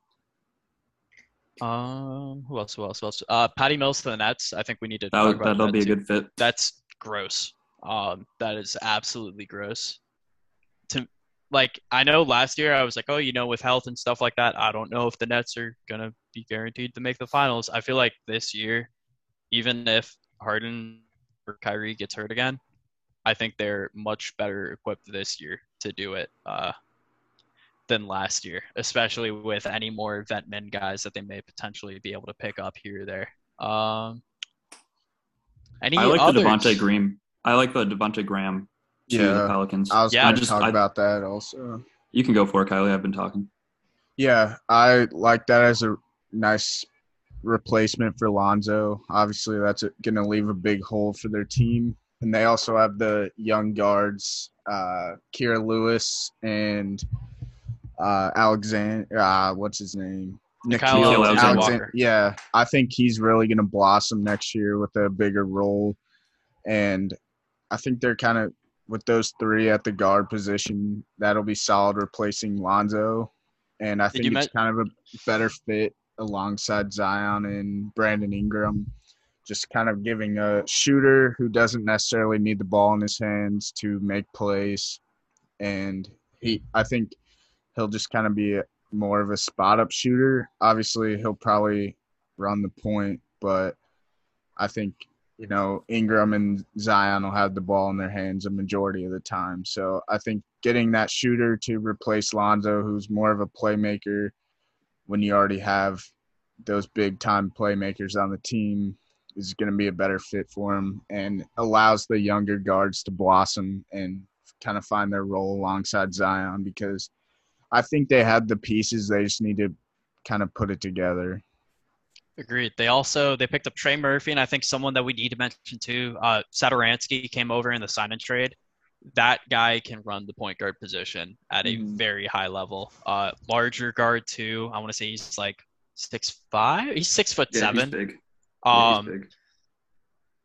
Who else? Patty Mills to the Nets. I think we need to talk about that'll be a good fit. That's gross. That is absolutely gross. I know last year I was like, oh, you know, with health and stuff like that, I don't know if the Nets are going to be guaranteed to make the finals. I feel like this year, even if Harden – Kyrie gets hurt again, I think they're much better equipped this year to do it than last year, especially with any more vet men guys that they may potentially be able to pick up here or there. I like the Devontae Graham to the Pelicans. I was going to talk about that also. You can go for it, Kylie. I've been talking. Yeah, I like that as a nice – replacement for Lonzo. Obviously, that's going to leave a big hole for their team. And they also have the young guards, Kira Lewis and Nikhil Alexander-Walker. Yeah, I think he's really going to blossom next year with a bigger role. And I think they're kind of, with those three at the guard position, that'll be solid replacing Lonzo. And I think it's kind of a better fit alongside Zion and Brandon Ingram, just kind of giving a shooter who doesn't necessarily need the ball in his hands to make plays. And I think he'll just kind of be more of a spot-up shooter. Obviously, he'll probably run the point, but I think, you know, Ingram and Zion will have the ball in their hands a majority of the time. So I think getting that shooter to replace Lonzo, who's more of a playmaker, when you already have those big-time playmakers on the team, is going to be a better fit for him and allows the younger guards to blossom and kind of find their role alongside Zion, because I think they have the pieces. They just need to kind of put it together. Agreed. They picked up Trey Murphy, and I think someone that we need to mention too, Satoransky came over in the sign and trade. That guy can run the point guard position at a very high level. Larger guard too. I want to say he's like 6'5". He's 6'7". He's big. He's big.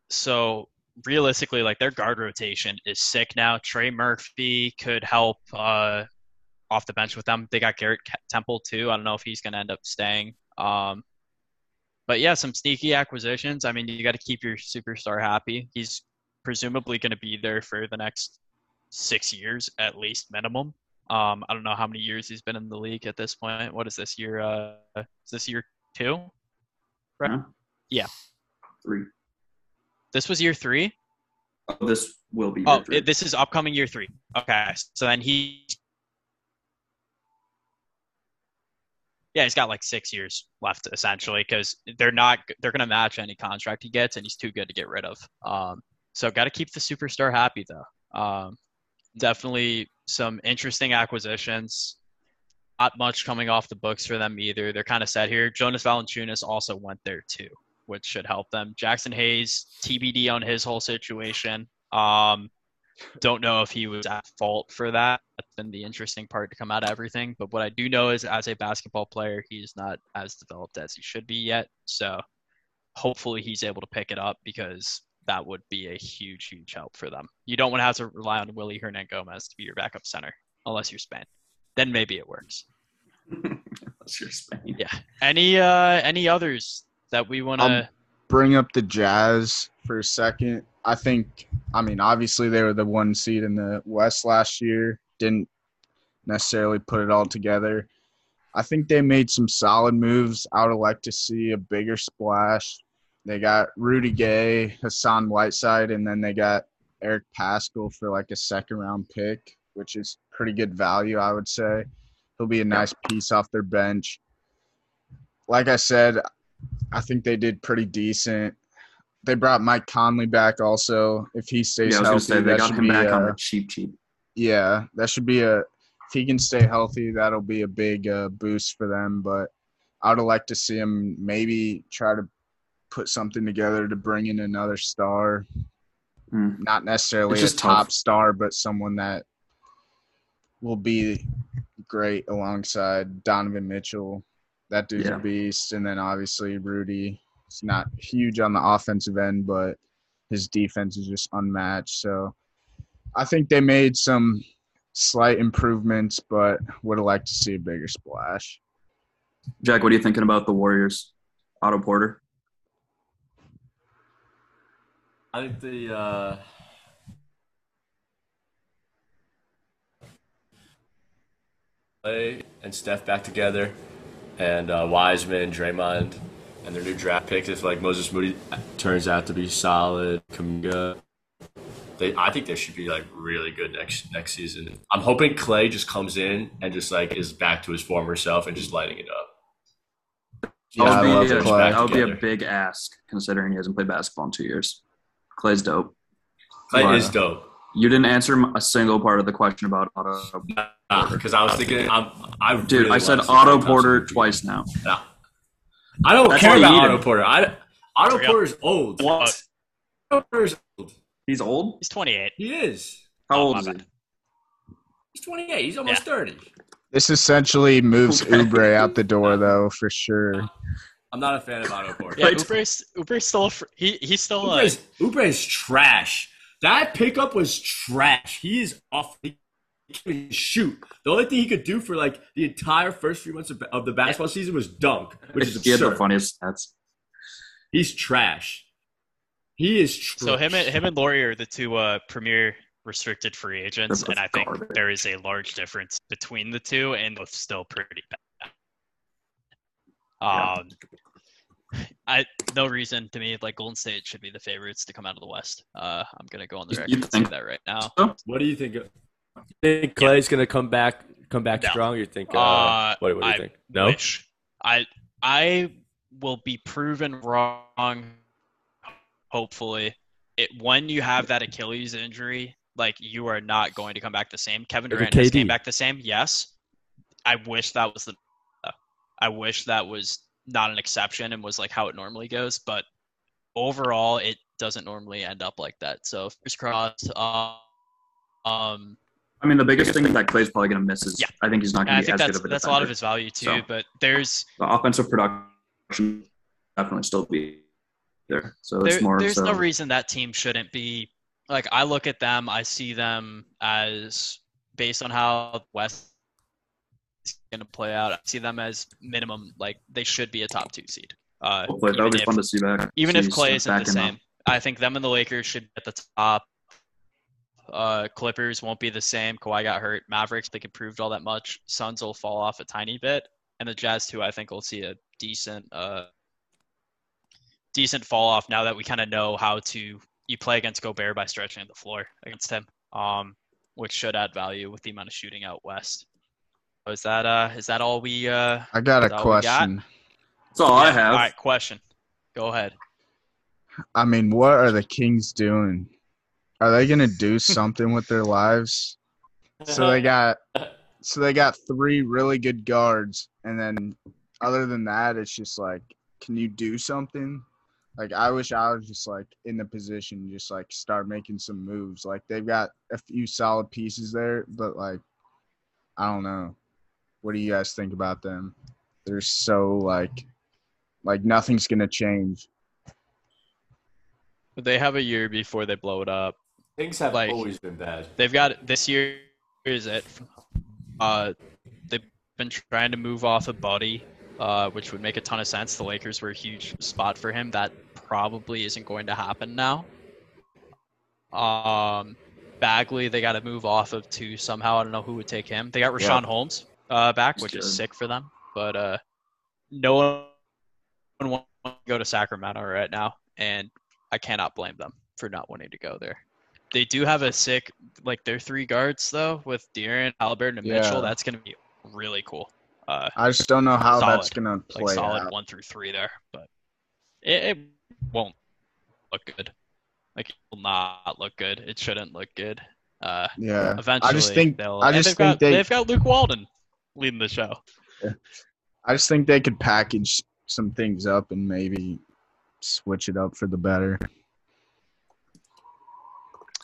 So realistically, like, their guard rotation is sick now. Trey Murphy could help off the bench with them. They got Garrett Temple too. I don't know if he's going to end up staying. But yeah, some sneaky acquisitions. I mean, you got to keep your superstar happy. He's presumably going to be there for the next 6 years at least, minimum. I don't know how many years he's been in the league at this point. What is this year? Is this year two? Right? No. Yeah. 3. This was year 3? Oh, this will be year 3. This is upcoming year 3. Okay. So then he's got like 6 years left, essentially, because they're going to match any contract he gets, and he's too good to get rid of. So got to keep the superstar happy, though. Definitely some interesting acquisitions. Not much coming off the books for them either. They're kind of set here. Jonas Valanciunas also went there, too, which should help them. Jackson Hayes, TBD on his whole situation. Don't know if he was at fault for that. That's been the interesting part to come out of everything. But what I do know is, as a basketball player, he is not as developed as he should be yet. So hopefully he's able to pick it up, because that would be a huge, huge help for them. You don't want to have to rely on Willy Hernangómez to be your backup center, unless you're Spain. Then maybe it works. Unless you're Spain. Yeah. Any others that we want to bring up? The Jazz for a second. I think, I mean, obviously they were the 1 seed in the West last year. Didn't necessarily put it all together. I think they made some solid moves. I would have liked to see a bigger splash. They got Rudy Gay, Hassan Whiteside, and then they got Eric Paschal for like a 2nd-round pick, which is pretty good value, I would say. He'll be a nice piece off their bench. Like I said, I think they did pretty decent. They brought Mike Conley back also. If he stays healthy, they got him back on the cheap. Yeah, that should be if he can stay healthy, that'll be a big boost for them. But I would like to see him maybe try to put something together to bring in another star. Not necessarily a top star, but someone that will be great alongside Donovan Mitchell. That dude's a beast. And then obviously Rudy. It's not huge on the offensive end, but his defense is just unmatched. So I think they made some slight improvements, but would have liked to see a bigger splash. Jack, what are you thinking about the Warriors? Otto Porter? I think Clay and Steph back together, and Wiseman, Draymond, and their new draft picks, if like Moses Moody turns out to be solid, Kuminga, I think they should be like really good next season. I'm hoping Clay just comes in and just like is back to his former self and just lighting it up. Yeah, that would be a big ask, considering he hasn't played basketball in 2 years. Clay's dope. Clay is dope. You didn't answer a single part of the question about Otto Porter. Because I was thinking, I said Otto Porter twice now. Nah. I don't care about Otto Porter. Otto Porter's old. What? Otto Porter's old. He's old? He's 28. He is. How old is he? He's 28. He's almost 30. This essentially moves Oubre out the door, though, for sure. I'm not a fan of Otto Porter. Yeah, Oubre's still Oubre is trash. That pickup was trash. He is off. He can shoot. The only thing he could do for like the entire first few months of the basketball season was dunk, which is absurd. He had the funniest stats. He's trash. He is trash. So him and Laurie are the two premier restricted free agents, and I think there is a large difference between the two, and both still pretty bad. No reason to me, like, Golden State should be the favorites to come out of the West. I'm going to go on the record and say that right now. What do you think? You think Clay's going to come back strong? You think? What do you think? No, I will be proven wrong. Hopefully, when you have that Achilles injury, like, you are not going to come back the same. Kevin Durant has came back the same. Yes, I wish that was not an exception and was like how it normally goes, but overall it doesn't normally end up like that. So fingers crossed. I mean, the biggest thing that Clay's probably going to miss is I think he's not going to be as good of a defender. That's a lot of his value too, so, but there's the offensive production definitely still be there. So there's no reason that team shouldn't be like, I look at them, I see them as, based on how West going to play out, I see them as minimum, like, they should be a top 2 seed. That would be fun to see back. Even if Clay isn't the same, I think them and the Lakers should be at the top. Clippers won't be the same. Kawhi got hurt. Mavericks, they improved all that much. Suns will fall off a tiny bit, and the Jazz too. I think we'll see a decent fall off now that we kind of know how to you play against Gobert by stretching the floor against him, which should add value with the amount of shooting out West. Is that all we I got a question. That's all I have. All right, question. Go ahead. I mean, what are the Kings doing? Are they gonna do something with their lives? So they got three really good guards, and then other than that, it's just like, can you do something? Like, I wish I was just like in the position, just like start making some moves. Like, they've got a few solid pieces there, but like, I don't know. What do you guys think about them? They're so, like nothing's going to change. They have a year before they blow it up. Things have always been bad. They've got – this year is it. They've been trying to move off of Buddy, which would make a ton of sense. The Lakers were a huge spot for him. That probably isn't going to happen now. Bagley, they got to move off of to somehow. I don't know who would take him. They got Rashawn Holmes. Back, which is sick for them, but no one wants to go to Sacramento right now, and I cannot blame them for not wanting to go there. They do have a sick, like, their three guards though, with De'Aaron, Halliburton, and Mitchell. That's gonna be really cool. I just don't know how that's gonna play. Like, solid out. 1 through 3 there, but it won't look good. Like, it will not look good. It shouldn't look good. Eventually, they've got Luke Walden leading the show. I just think they could package some things up and maybe switch it up for the better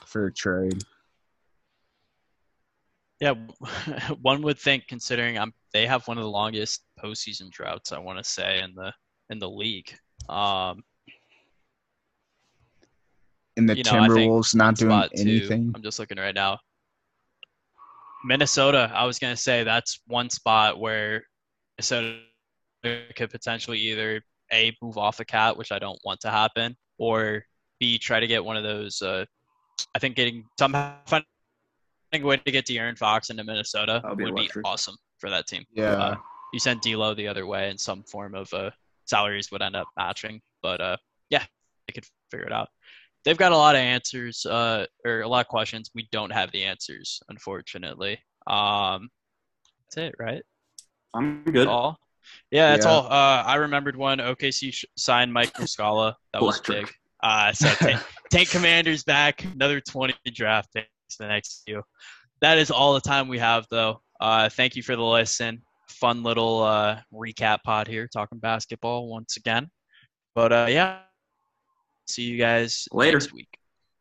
for a trade. Yeah, one would think, considering they have one of the longest postseason droughts, I want to say, in the league. And the Timberwolves not doing anything. I'm just looking right now. Minnesota, I was going to say that's one spot where Minnesota could potentially either A, move off a cat, which I don't want to happen, or B, try to get one of those. I think finding a way to get De'Aaron Fox into Minnesota would be awesome for that team. Yeah. You send D'Lo the other way, and some form of salaries would end up matching. But they could figure it out. They've got a lot of answers, or a lot of questions. We don't have the answers, unfortunately. That's it, right? I'm good. All? Yeah, that's all. I remembered one. OKC signed Mike Muscala. That was big. Take Commanders back. Another 20 draft picks the next few. That is all the time we have, though. Thank you for the listen. Fun little recap pod here, talking basketball once again. But, see you guys later next week.